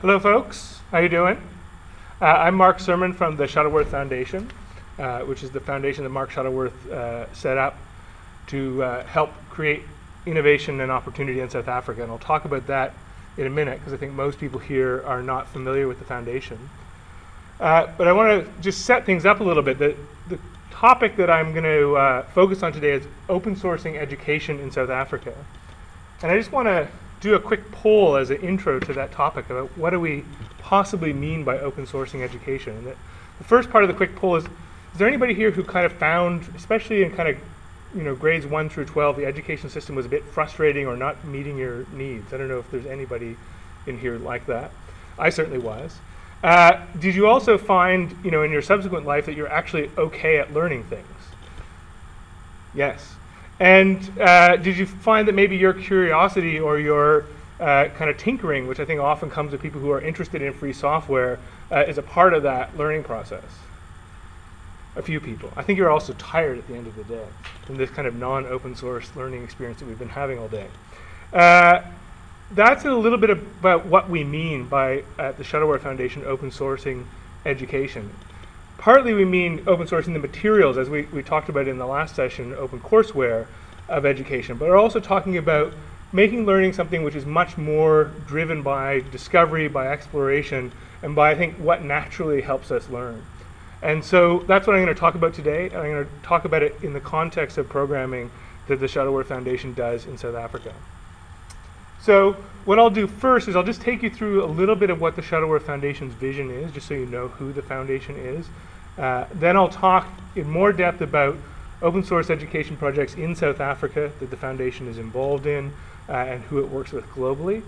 Hello folks, how you doing? I'm Mark Surman from the Shuttleworth Foundation, which is the foundation that Mark Shuttleworth set up to help create innovation and opportunity in South Africa. And I'll talk about that in a minute because I think most people here are not familiar with the foundation. But I want to just set things up a little bit. The topic that I'm going to focus on today is open sourcing education in South Africa. And I just want to do a quick poll as an intro to that topic about what do we possibly mean by open sourcing education. And the first part of the quick poll is there anybody here who kind of found, especially in kind of grades 1 through 12, the education system was a bit frustrating or not meeting your needs? I don't know if there's anybody in here like that. I certainly was. Did you also find, in your subsequent life that you're actually okay at learning things? Yes. And did you find that maybe your curiosity or your kind of tinkering, which I think often comes with people who are interested in free software, is a part of that learning process? A few people. I think you're also tired at the end of the day from this kind of non-open source learning experience that we've been having all day. That's a little bit about what we mean by, at the Shuttleworth Foundation, open sourcing education. Partly we mean open sourcing the materials, as we talked about in the last session, open courseware of education, but we're also talking about making learning something which is much more driven by discovery, by exploration, and by, I think, what naturally helps us learn. And so that's what I'm going to talk about today, and I'm going to talk about it in the context of programming that the Shuttleworth Foundation does in South Africa. So what I'll do first is I'll just take you through a little bit of what the Shuttleworth Foundation's vision is, just so you know who the foundation is. Then I'll talk in more depth about open source education projects in South Africa that the foundation is involved in and who it works with globally.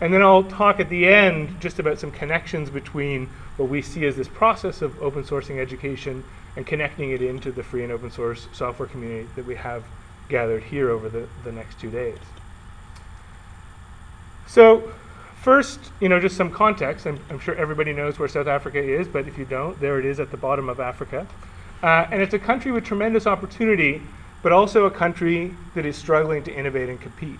And then I'll talk at the end just about some connections between what we see as this process of open sourcing education and connecting it into the free and open source software community that we have gathered here over the next 2 days. So first, just some context. I'm sure everybody knows where South Africa is, but if you don't, there it is at the bottom of Africa. And it's a country with tremendous opportunity, but also a country that is struggling to innovate and compete.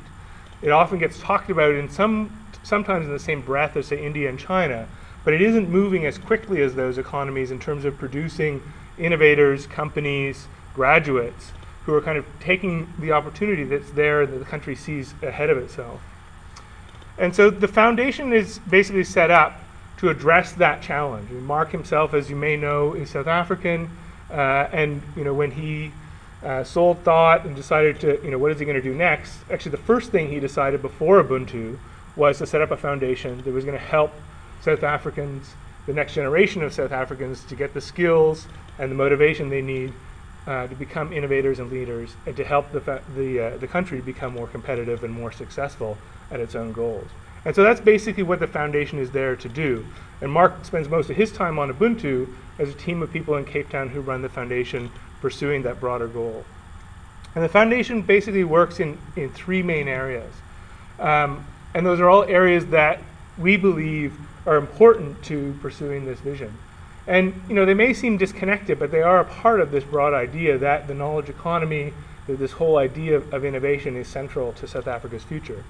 It often gets talked about in sometimes in the same breath as, say, India and China, but it isn't moving as quickly as those economies in terms of producing innovators, companies, graduates, who are kind of taking the opportunity that's there that the country sees ahead of itself. And so the foundation is basically set up to address that challenge. And Mark himself, as you may know, is South African. And when he sold Thawte and decided to, what is he going to do next? Actually, the first thing he decided before Ubuntu was to set up a foundation that was going to help South Africans, the next generation of South Africans, to get the skills and the motivation they need to become innovators and leaders, and to help the country become more competitive and more successful at its own goals. And so that's basically what the foundation is there to do. And Mark spends most of his time on Ubuntu as a team of people in Cape Town who run the foundation pursuing that broader goal. And the foundation basically works in three main areas. And those are all areas that we believe are important to pursuing this vision. And they may seem disconnected, but they are a part of this broad idea that the knowledge economy, that this whole idea of innovation is central to South Africa's future.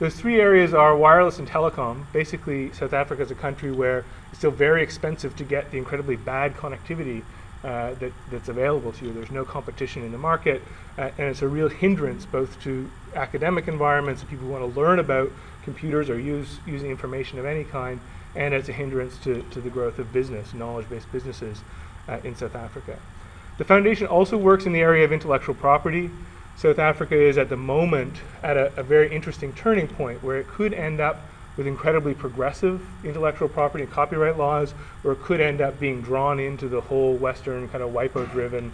Those three areas are wireless and telecom. Basically, South Africa is a country where it's still very expensive to get the incredibly bad connectivity that's available to you. There's no competition in the market, and it's a real hindrance both to academic environments, people who want to learn about computers or using information of any kind, and it's a hindrance to the growth of business, knowledge-based businesses in South Africa. The foundation also works in the area of intellectual property. South Africa is at the moment at a very interesting turning point where it could end up with incredibly progressive intellectual property and copyright laws, or it could end up being drawn into the whole Western kind of WIPO-driven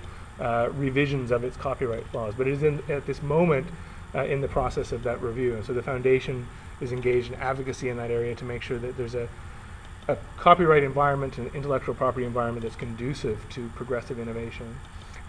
revisions of its copyright laws. But it is at this moment in the process of that review. And so the foundation is engaged in advocacy in that area to make sure that there's a copyright environment and intellectual property environment that's conducive to progressive innovation.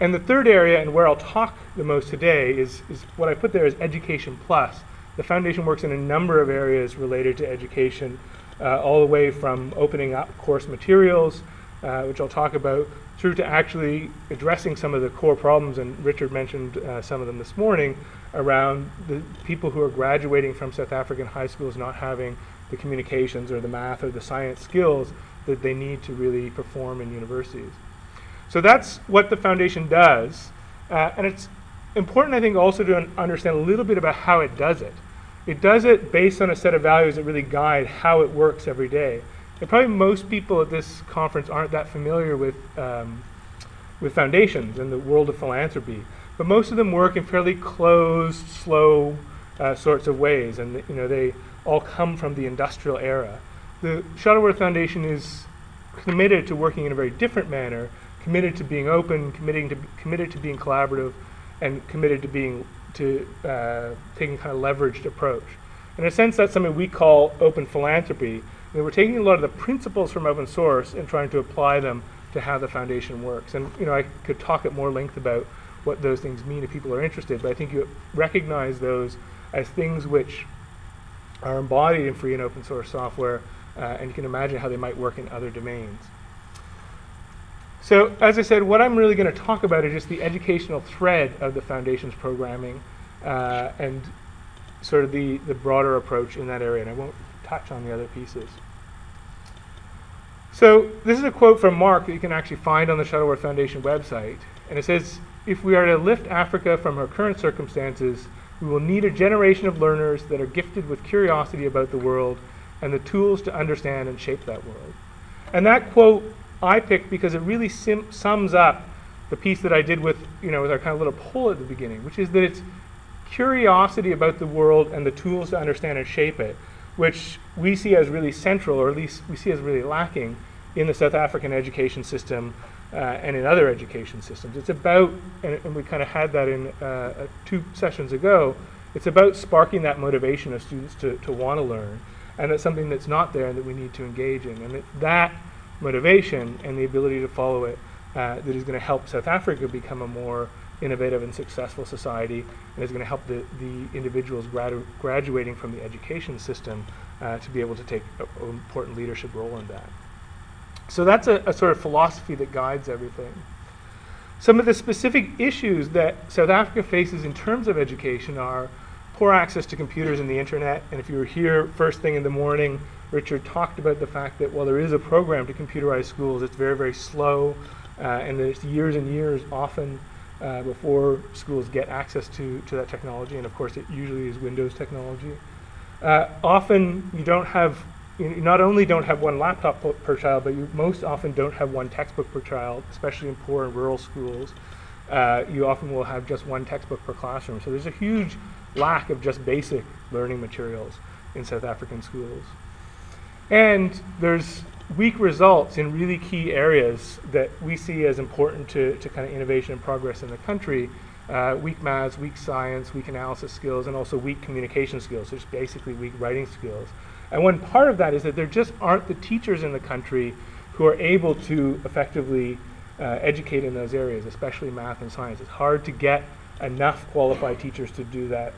And the third area, and where I'll talk the most today, is what I put there is Education Plus. The foundation works in a number of areas related to education, all the way from opening up course materials, which I'll talk about, through to actually addressing some of the core problems, and Richard mentioned some of them this morning, around the people who are graduating from South African high schools not having the communications or the math or the science skills that they need to really perform in universities. So that's what the foundation does. And it's important, I think, also to understand a little bit about how it does it. It does it based on a set of values that really guide how it works every day. And probably most people at this conference aren't that familiar with foundations and the world of philanthropy. But most of them work in fairly closed, slow sorts of ways. And they all come from the industrial era. The Shuttleworth Foundation is committed to working in a very different manner, committed to being open, committed to being collaborative, and committed to taking kind of leveraged approach. In a sense, that's something we call open philanthropy. And we're taking a lot of the principles from open source and trying to apply them to how the foundation works. And I could talk at more length about what those things mean if people are interested, but I think you recognize those as things which are embodied in free and open source software, and you can imagine how they might work in other domains. So, as I said, what I'm really going to talk about is just the educational thread of the foundation's programming and sort of the broader approach in that area, and I won't touch on the other pieces. So, this is a quote from Mark that you can actually find on the Shuttleworth Foundation website, and it says, "If we are to lift Africa from her current circumstances, we will need a generation of learners that are gifted with curiosity about the world and the tools to understand and shape that world." And that quote I picked because it really sums up the piece that I did with our kind of little poll at the beginning, which is that it's curiosity about the world and the tools to understand and shape it, which we see as really central, or at least we see as really lacking in the South African education system and in other education systems. It's about, and we kind of had that in 2 sessions ago, it's about sparking that motivation of students to want to learn, and that's something that's not there and that we need to engage in. And it's that motivation and the ability to follow it that is going to help South Africa become a more innovative and successful society, and is going to help the individuals graduating from the education system to be able to take an important leadership role in that. So that's a sort of philosophy that guides everything. Some of the specific issues that South Africa faces in terms of education are poor access to computers and the internet, and if you were here first thing in the morning, Richard talked about the fact that while there is a program to computerize schools, it's very, very slow, and that it's years and years often before schools get access to that technology, and of course it usually is Windows technology. Often you not only don't have one laptop per child, but you most often don't have one textbook per child, especially in poor and rural schools. You often will have just one textbook per classroom, so there's a huge lack of just basic learning materials in South African schools. And there's weak results in really key areas that we see as important to kind of innovation and progress in the country. Weak maths, weak science, weak analysis skills, and also weak communication skills, so just basically weak writing skills. And one part of that is that there just aren't the teachers in the country who are able to effectively educate in those areas, especially math and science. It's hard to get enough qualified teachers to do that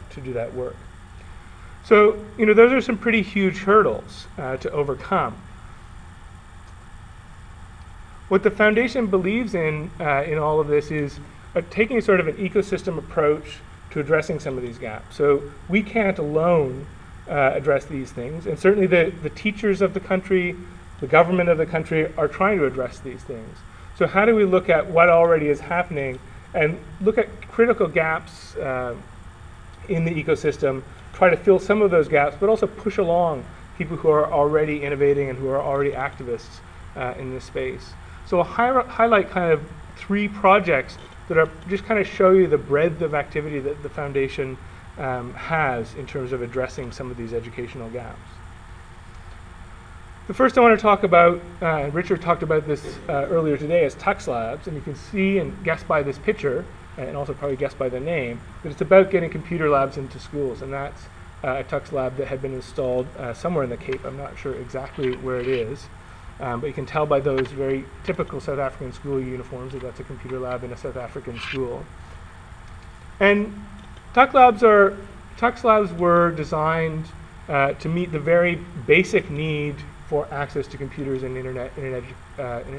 work. So, those are some pretty huge hurdles to overcome. What the foundation believes in all of this is taking sort of an ecosystem approach to addressing some of these gaps. So we can't alone address these things, and certainly the teachers of the country, the government of the country are trying to address these things. So how do we look at what already is happening and look at critical gaps in the ecosystem, try to fill some of those gaps, but also push along people who are already innovating and who are already activists in this space. So I'll highlight kind of 3 projects that are just kind of show you the breadth of activity that the foundation has in terms of addressing some of these educational gaps. The first I want to talk about, Richard talked about this earlier today, is Tux Labs, and you can see and guess by this picture, and also probably guess by the name, that it's about getting computer labs into schools, and that's a Tux Lab that had been installed somewhere in the Cape. I'm not sure exactly where it is, but you can tell by those very typical South African school uniforms that that's a computer lab in a South African school. And Tux Labs were designed to meet the very basic need for access to computers and internet in an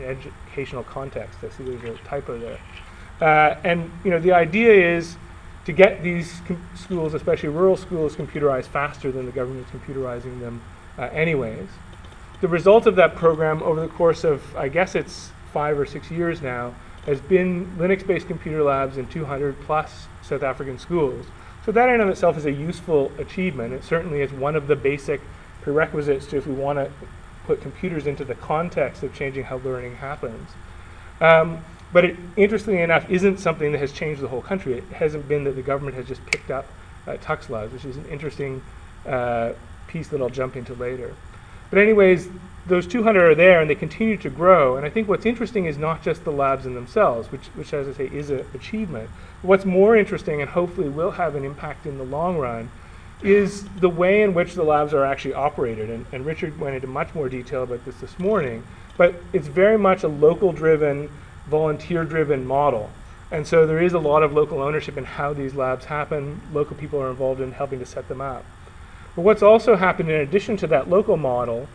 educational context. I see there's a typo there. And the idea is to get these schools, especially rural schools, computerized faster than the government's computerizing them anyways. The result of that program over the course of, I guess it's 5 or 6 years now, has been Linux-based computer labs in 200 plus South African schools. So that in and of itself is a useful achievement. It certainly is one of the basic prerequisites to if we want to put computers into the context of changing how learning happens. But it, interestingly enough, isn't something that has changed the whole country. It hasn't been that the government has just picked up Tux Labs, which is an interesting piece that I'll jump into later. But anyways, those 200 are there and they continue to grow, and I think what's interesting is not just the labs in themselves, which as I say is an achievement. What's more interesting and hopefully will have an impact in the long run is the way in which the labs are actually operated, and Richard went into much more detail about this morning, but it's very much a local-driven, volunteer-driven model. And so there is a lot of local ownership in how these labs happen. Local people are involved in helping to set them up. But what's also happened in addition to that local model,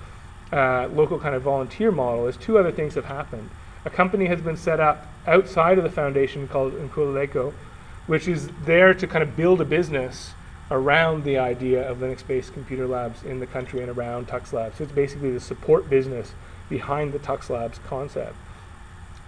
local kind of volunteer model, is two other things have happened. A company has been set up outside of the foundation called Nkuleko, which is there to kind of build a business around the idea of Linux-based computer labs in the country and around Tux Labs. So it's basically the support business behind the Tux Labs concept.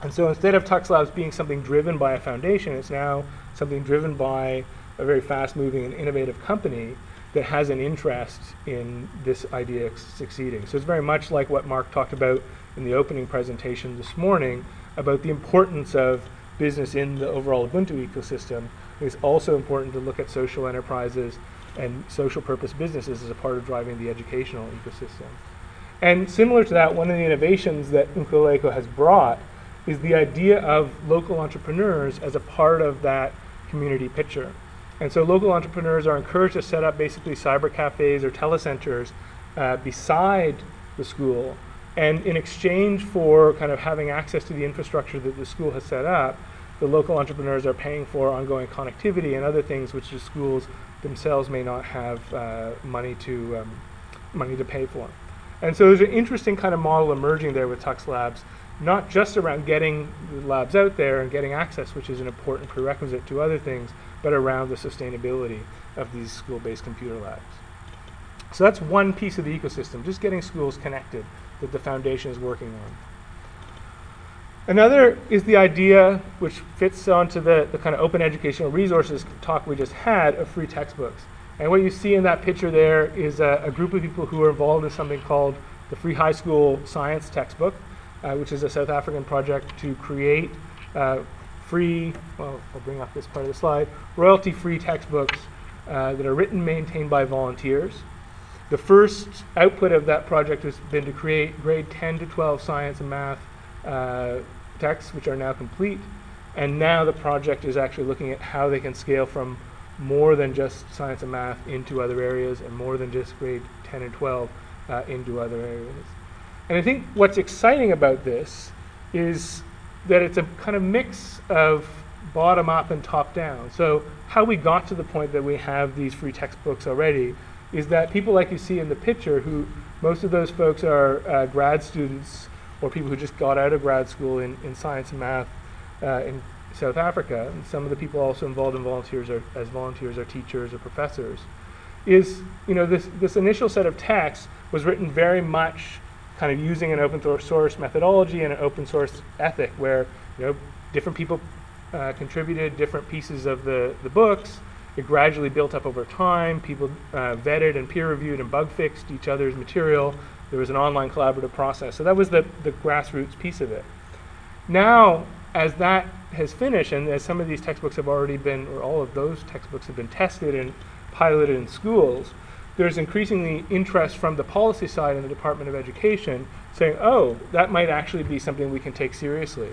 And so instead of Tux Labs being something driven by a foundation, it's now something driven by a very fast-moving and innovative company that has an interest in this idea succeeding. So it's very much like what Mark talked about in the opening presentation this morning about the importance of business in the overall Ubuntu ecosystem. It's also important to look at social enterprises and social purpose businesses as a part of driving the educational ecosystem. And similar to that, one of the innovations that Nkuleko has brought is the idea of local entrepreneurs as a part of that community picture. And so local entrepreneurs are encouraged to set up basically cyber cafes or telecenters beside the school. And in exchange for kind of having access to the infrastructure that the school has set up, the local entrepreneurs are paying for ongoing connectivity and other things which the schools themselves may not have money to pay for. And so there's an interesting kind of model emerging there with Tux Labs, not just around getting the labs out there and getting access, which is an important prerequisite to other things, but around the sustainability of these school-based computer labs. So that's one piece of the ecosystem, just getting schools connected that the foundation is working on. Another is the idea, which fits onto the kind of open educational resources talk we just had, of free textbooks. And what you see in that picture there is a group of people who are involved in something called the Free High School Science Textbook, which is a South African project to create free, well, I'll bring up this part of the slide, royalty-free textbooks that are written and maintained by volunteers. The first output of that project has been to create grade 10 to 12 science and math texts, which are now complete. And now the project is actually looking at how they can scale from more than just science and math into other areas, and more than just grade 10 and 12 into other areas. And I think what's exciting about this is that it's a kind of mix of bottom-up and top-down. So how we got to the point that we have these free textbooks already is that people like you see in the picture, who most of those folks are grad students or people who just got out of grad school in science and math in South Africa, and some of the people also involved in volunteers are teachers or professors, is, you know, this initial set of texts was written very much kind of using an open source methodology and an open source ethic, where, you know, different people contributed different pieces of the books. It gradually built up over time. People vetted and peer reviewed and bug fixed each other's material. There was an online collaborative process. So that was the grassroots piece of it. Now, as that has finished, and as some of these textbooks have already been, or all of those textbooks have been tested and piloted in schools, there's increasingly interest from the policy side in the Department of Education saying, oh, that might actually be something we can take seriously.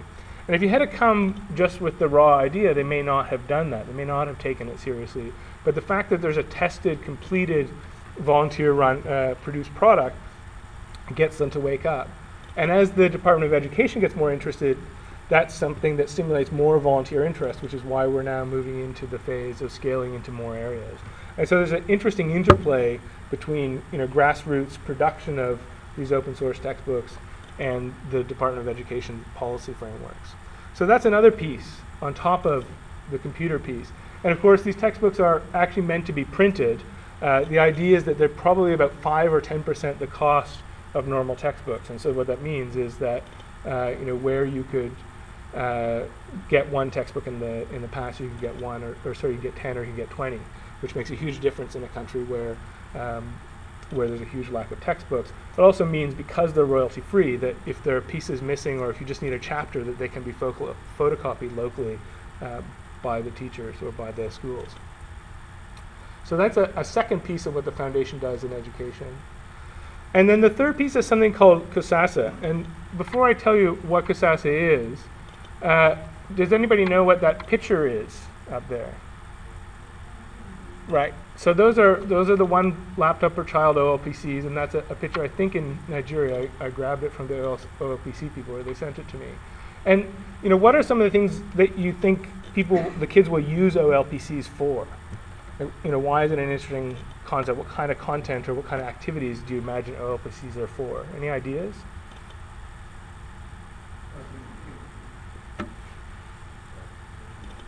And if you had to come just with the raw idea, they may not have done that. They may not have taken it seriously. But the fact that there's a tested, completed, volunteer-run, produced product gets them to wake up. And as the Department of Education gets more interested, that's something that stimulates more volunteer interest, which is why we're now moving into the phase of scaling into more areas. And so there's an interesting interplay between, you know, grassroots production of these open source textbooks and the Department of Education policy frameworks. So that's another piece on top of the computer piece. And of course, these textbooks are actually meant to be printed, The idea is that they're probably about 5 or 10% the cost of normal textbooks. And so what that means is that you know, where you could get one textbook in the past, you could get one, or sorry, you could get 10 or you could get 20, which makes a huge difference in a country where there's a huge lack of textbooks. It also means, because they're royalty free, that if there are pieces missing or if you just need a chapter, that they can be photocopied locally by the teachers or by the schools. So that's a second piece of what the foundation does in education. And then the third piece is something called Kusasa. And before I tell you what Kusasa is, does anybody know what that picture is up there? Right. So those are the one laptop per child OLPCs, and that's a picture I think in Nigeria. I grabbed it from the OLPC people, or they sent it to me. And you know, what are some of the things that you think the kids will use OLPCs for? You know, why is it an interesting concept? What kind of content or what kind of activities do you imagine OLPCs are for? Any ideas?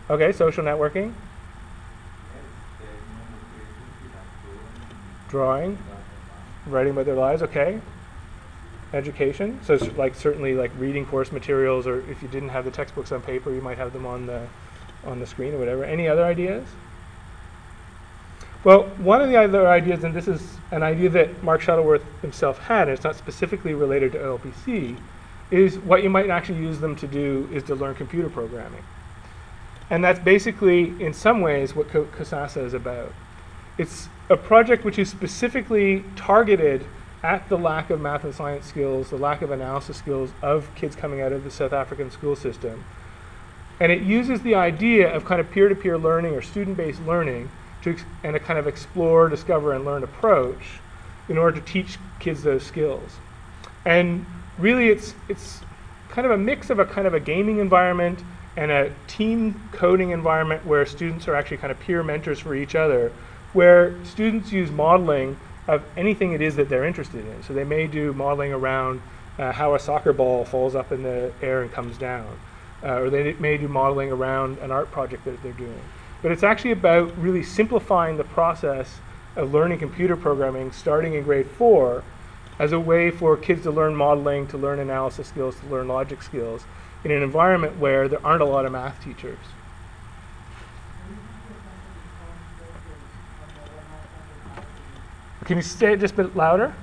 Okay, social networking. Drawing, writing about their lives, okay. Education, so like certainly like reading course materials, or if you didn't have the textbooks on paper, you might have them on the screen or whatever. Any other ideas? Well, one of the other ideas, and this is an idea that Mark Shuttleworth himself had, and it's not specifically related to OLPC, is what you might actually use them to do is to learn computer programming. And that's basically, in some ways, what Kusasa is about. It's a project which is specifically targeted at the lack of math and science skills, the lack of analysis skills of kids coming out of the South African school system. And it uses the idea of kind of peer-to-peer learning or student-based learning and a kind of explore, discover, and learn approach in order to teach kids those skills. And really it's kind of a mix of a gaming environment and a team coding environment where students are actually kind of peer mentors for each other, where students use modeling of anything it is that they're interested in. So they may do modeling around how a soccer ball falls up in the air and comes down, or they may do modeling around an art project that they're doing. But it's actually about really simplifying the process of learning computer programming starting in grade 4 as a way for kids to learn modeling, to learn analysis skills, to learn logic skills in an environment where there aren't a lot of math teachers. Can you say it just a bit louder?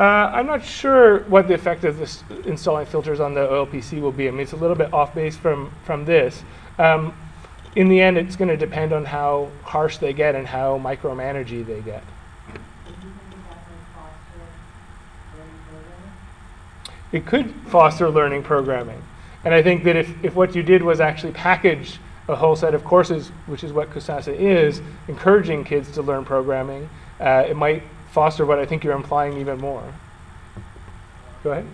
I'm not sure what the effect of this installing filters on the OLPC will be. I mean, it's a little bit off base from this. In the end, it's going to depend on how harsh they get and how micromanagey they get. It could foster learning programming. And I think that if what you did was actually package a whole set of courses, which is what Kusasa is, encouraging kids to learn programming, it might foster what I think you're implying even more. Go ahead.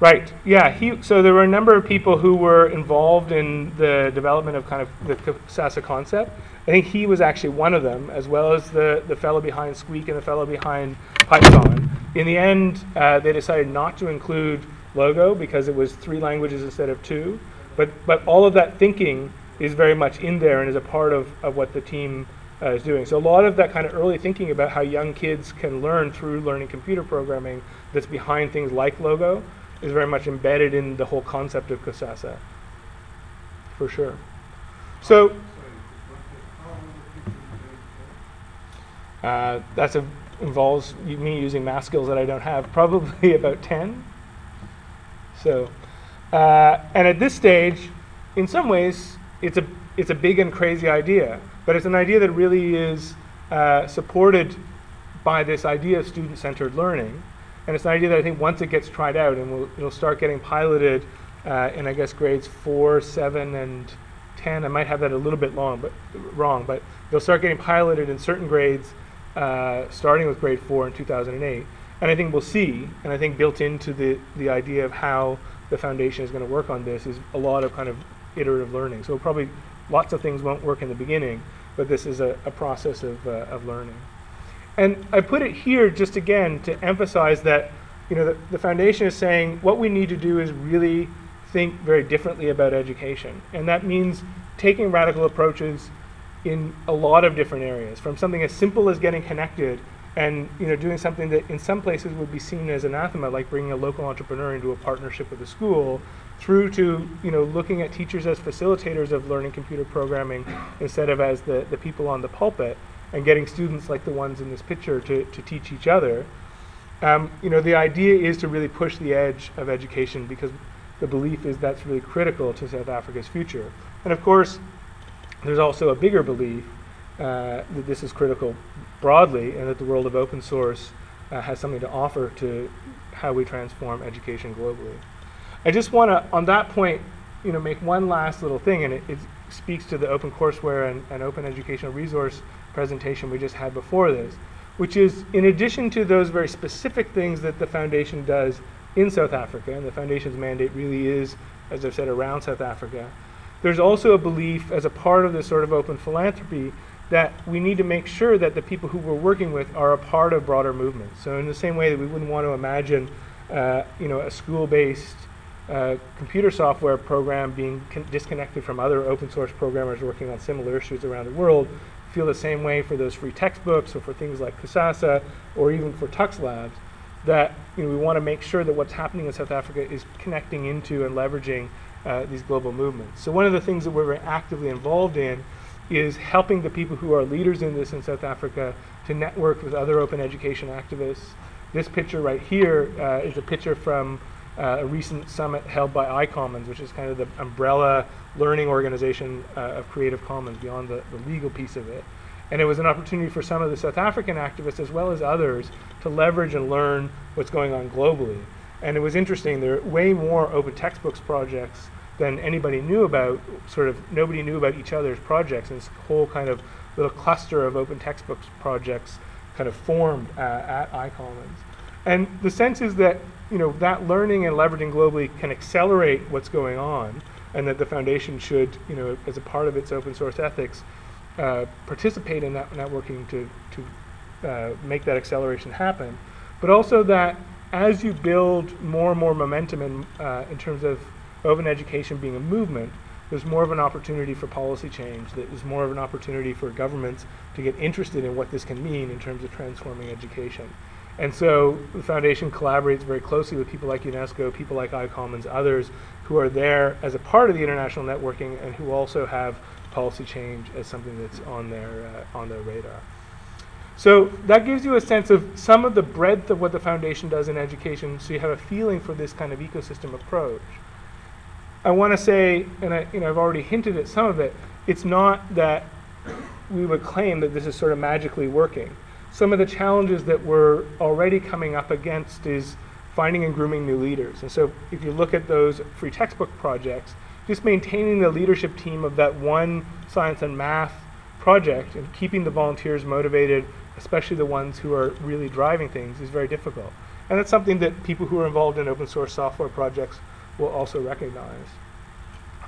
Right, yeah, so there were a number of people who were involved in the development of kind of the Kusasa concept. I think he was actually one of them, as well as the fellow behind Squeak and the fellow behind Python. In the end, they decided not to include Logo because it was 3 languages instead of 2. But all of that thinking is very much in there and is a part of what the team is doing. So a lot of that kind of early thinking about how young kids can learn through learning computer programming that's behind things like Logo is very much embedded in the whole concept of Kusasa, for sure. So. That involves me using math skills that I don't have, probably about 10. So, and at this stage, in some ways, it's a big and crazy idea, but it's an idea that really is supported by this idea of student-centered learning, and it's an idea that I think once it gets tried out, and it'll start getting piloted in I guess grades 4, 7, and 10. I might have that a little bit wrong, but they'll start getting piloted in certain grades. Starting with grade 4 in 2008. And I think we'll see, and I think built into the idea of how the foundation is going to work on this is a lot of kind of iterative learning. So probably lots of things won't work in the beginning, but this is a process of learning. And I put it here just again to emphasize that you know, the foundation is saying what we need to do is really think very differently about education. And that means taking radical approaches in a lot of different areas, from something as simple as getting connected and, you know, doing something that in some places would be seen as anathema, like bringing a local entrepreneur into a partnership with a school, through to, you know, looking at teachers as facilitators of learning computer programming instead of as the people on the pulpit, and getting students like the ones in this picture to teach each other. You know, the idea is to really push the edge of education, because the belief is that's really critical to South Africa's future. And of course, there's also a bigger belief that this is critical broadly, and that the world of open source has something to offer to how we transform education globally. I just want to, on that point, you know, make one last little thing, and it speaks to the OpenCourseware and open educational resource presentation we just had before this, which is, in addition to those very specific things that the foundation does in South Africa, and the foundation's mandate really is, as I've said, around South Africa, there's also a belief as a part of this sort of open philanthropy that we need to make sure that the people who we're working with are a part of broader movements. So in the same way that we wouldn't want to imagine you know, a school-based computer software program being disconnected from other open source programmers working on similar issues around the world, feel the same way for those free textbooks or for things like Kusasa or even for Tux Labs, that, you know, we want to make sure that what's happening in South Africa is connecting into and leveraging these global movements. So one of the things that we're very actively involved in is helping the people who are leaders in this in South Africa to network with other open education activists. This picture right here is a picture from a recent summit held by iCommons, which is kind of the umbrella learning organization of Creative Commons beyond the legal piece of it. And it was an opportunity for some of the South African activists as well as others to leverage and learn what's going on globally. And it was interesting, there are way more open textbooks projects than anybody knew about, sort of nobody knew about each other's projects, and this whole kind of little cluster of open textbooks projects kind of formed at iCommons. And the sense is that, you know, that learning and leveraging globally can accelerate what's going on, and that the foundation should, you know, as a part of its open source ethics, participate in that networking to make that acceleration happen. But also that as you build more and more momentum in terms of open education being a movement, there's more of an opportunity for policy change, there's more of an opportunity for governments to get interested in what this can mean in terms of transforming education. And so the foundation collaborates very closely with people like UNESCO, people like iCommons, others who are there as a part of the international networking and who also have policy change as something that's on their radar. So that gives you a sense of some of the breadth of what the foundation does in education, so you have a feeling for this kind of ecosystem approach. I want to say, and I've already hinted at some of it, it's not that we would claim that this is sort of magically working. Some of the challenges that we're already coming up against is finding and grooming new leaders. And so if you look at those free textbook projects, just maintaining the leadership team of that one science and math project and keeping the volunteers motivated, especially the ones who are really driving things, is very difficult. And that's something that people who are involved in open source software projects will also recognize.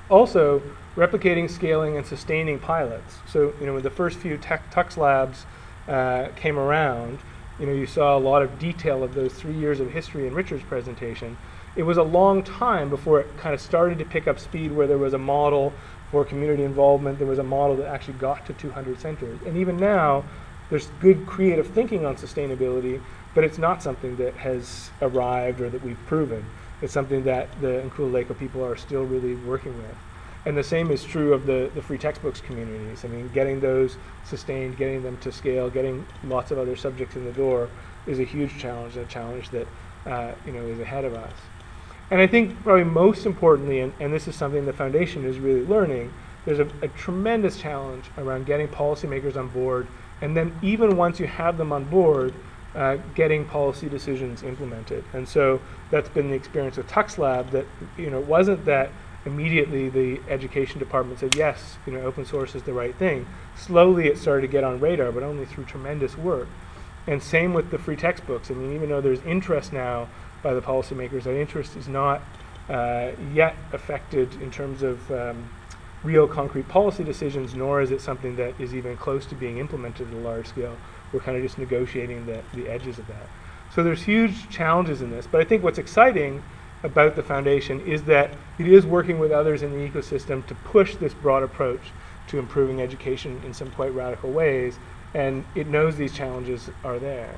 Also, replicating, scaling, and sustaining pilots. So, you know, with the first few Tux Labs came around, you know, you saw a lot of detail of those 3 years of history in Richard's presentation. It was a long time before it kind of started to pick up speed, where there was a model for community involvement, there was a model that actually got to 200 centers. And even now, there's good creative thinking on sustainability, but it's not something that has arrived or that we've proven. It's something that the Nkuleko people are still really working with. And the same is true of the free textbooks communities. I mean, getting those sustained, getting them to scale, getting lots of other subjects in the door is a huge challenge, a challenge that you know, is ahead of us. And I think probably most importantly, and this is something the foundation is really learning, there's a tremendous challenge around getting policymakers on board, and then even once you have them on board, getting policy decisions implemented. And so that's been the experience with Tux Lab, that, you know, it wasn't that immediately the education department said, yes, you know, open source is the right thing. Slowly it started to get on radar, but only through tremendous work. And same with the free textbooks. I mean, even though there's interest now by the policymakers, that interest is not yet affected in terms of real concrete policy decisions, nor is it something that is even close to being implemented at a large scale. We're kind of just negotiating the edges of that. So there's huge challenges in this, but I think what's exciting about the foundation is that it is working with others in the ecosystem to push this broad approach to improving education in some quite radical ways, and it knows these challenges are there.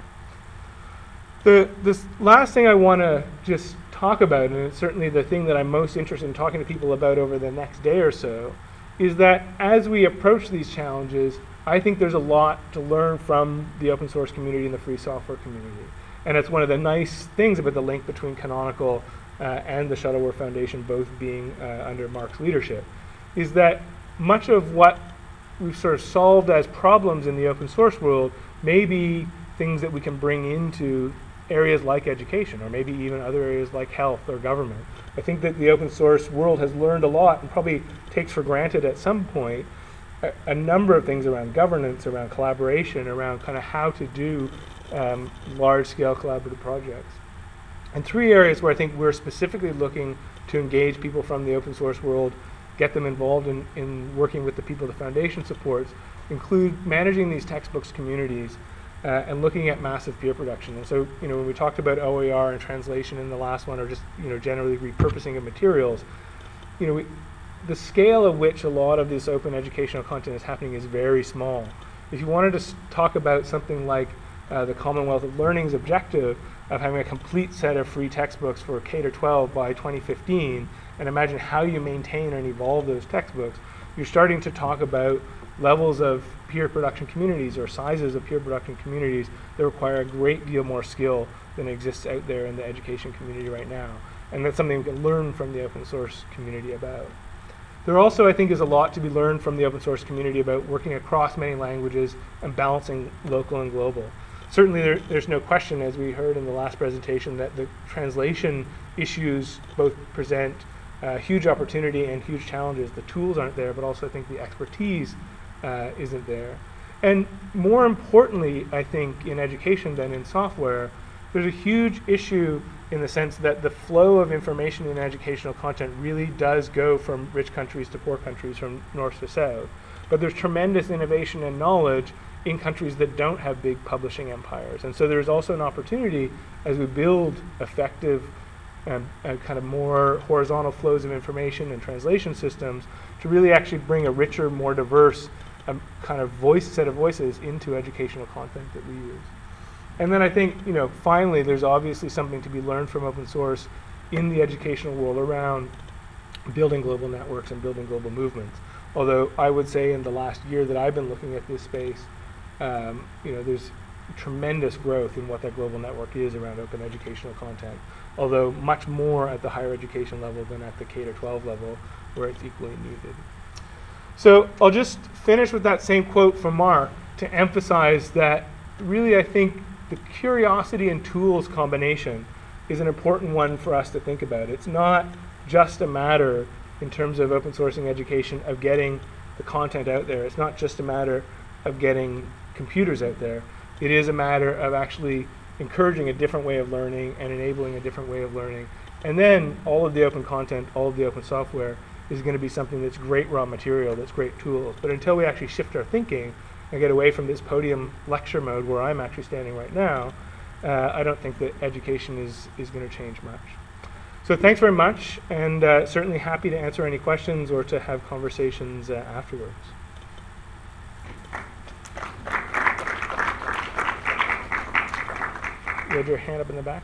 This last thing I want to just talk about, and it's certainly the thing that I'm most interested in talking to people about over the next day or so, is that as we approach these challenges, I think there's a lot to learn from the open source community and the free software community. And it's one of the nice things about the link between Canonical and the Shuttleworth Foundation both being under Mark's leadership, is that much of what we've sort of solved as problems in the open source world may be things that we can bring into areas like education, or maybe even other areas like health or government. I think that the open source world has learned a lot and probably takes for granted at some point a number of things around governance, around collaboration, around kind of how to do large-scale collaborative projects. And three areas where I think we're specifically looking to engage people from the open source world, get them involved in working with the people the foundation supports, include managing these textbooks communities, and looking at massive peer production. And so, you know, when we talked about OER and translation in the last one, or just, you know, generally repurposing of materials, you know, the scale at which a lot of this open educational content is happening is very small. If you wanted to talk about something like the Commonwealth of Learning's objective of having a complete set of free textbooks for K-12 by 2015, and imagine how you maintain and evolve those textbooks, you're starting to talk about levels of peer production communities or sizes of peer production communities that require a great deal more skill than exists out there in the education community right now. And that's something we can learn from the open source community about. There also, I think, is a lot to be learned from the open source community about working across many languages and balancing local and global. Certainly there's no question, as we heard in the last presentation, that the translation issues both present huge opportunity and huge challenges. The tools aren't there, but also I think the expertise isn't there. And more importantly, I think, in education than in software, there's a huge issue in the sense that the flow of information in educational content really does go from rich countries to poor countries, from north to south. But there's tremendous innovation and knowledge in countries that don't have big publishing empires. And so there's also an opportunity, as we build effective and kind of more horizontal flows of information and translation systems, to really actually bring a richer, more diverse kind of set of voices into educational content that we use. And then I think, you know, finally, there's obviously something to be learned from open source in the educational world around building global networks and building global movements. Although I would say in the last year that I've been looking at this space, you know, there's tremendous growth in what that global network is around open educational content, although much more at the higher education level than at the K-12 level, where it's equally needed. So I'll just finish with that same quote from Mark to emphasize that really I think the curiosity and tools combination is an important one for us to think about. It's not just a matter, in terms of open sourcing education, of getting the content out there. It's not just a matter of getting computers out there. It is a matter of actually encouraging a different way of learning and enabling a different way of learning. And then all of the open content, all of the open software is going to be something that's great raw material, that's great tools. But until we actually shift our thinking and get away from this podium lecture mode where I'm actually standing right now, I don't think that education is going to change much. So thanks very much, and certainly happy to answer any questions or to have conversations afterwards. You had your hand up in the back?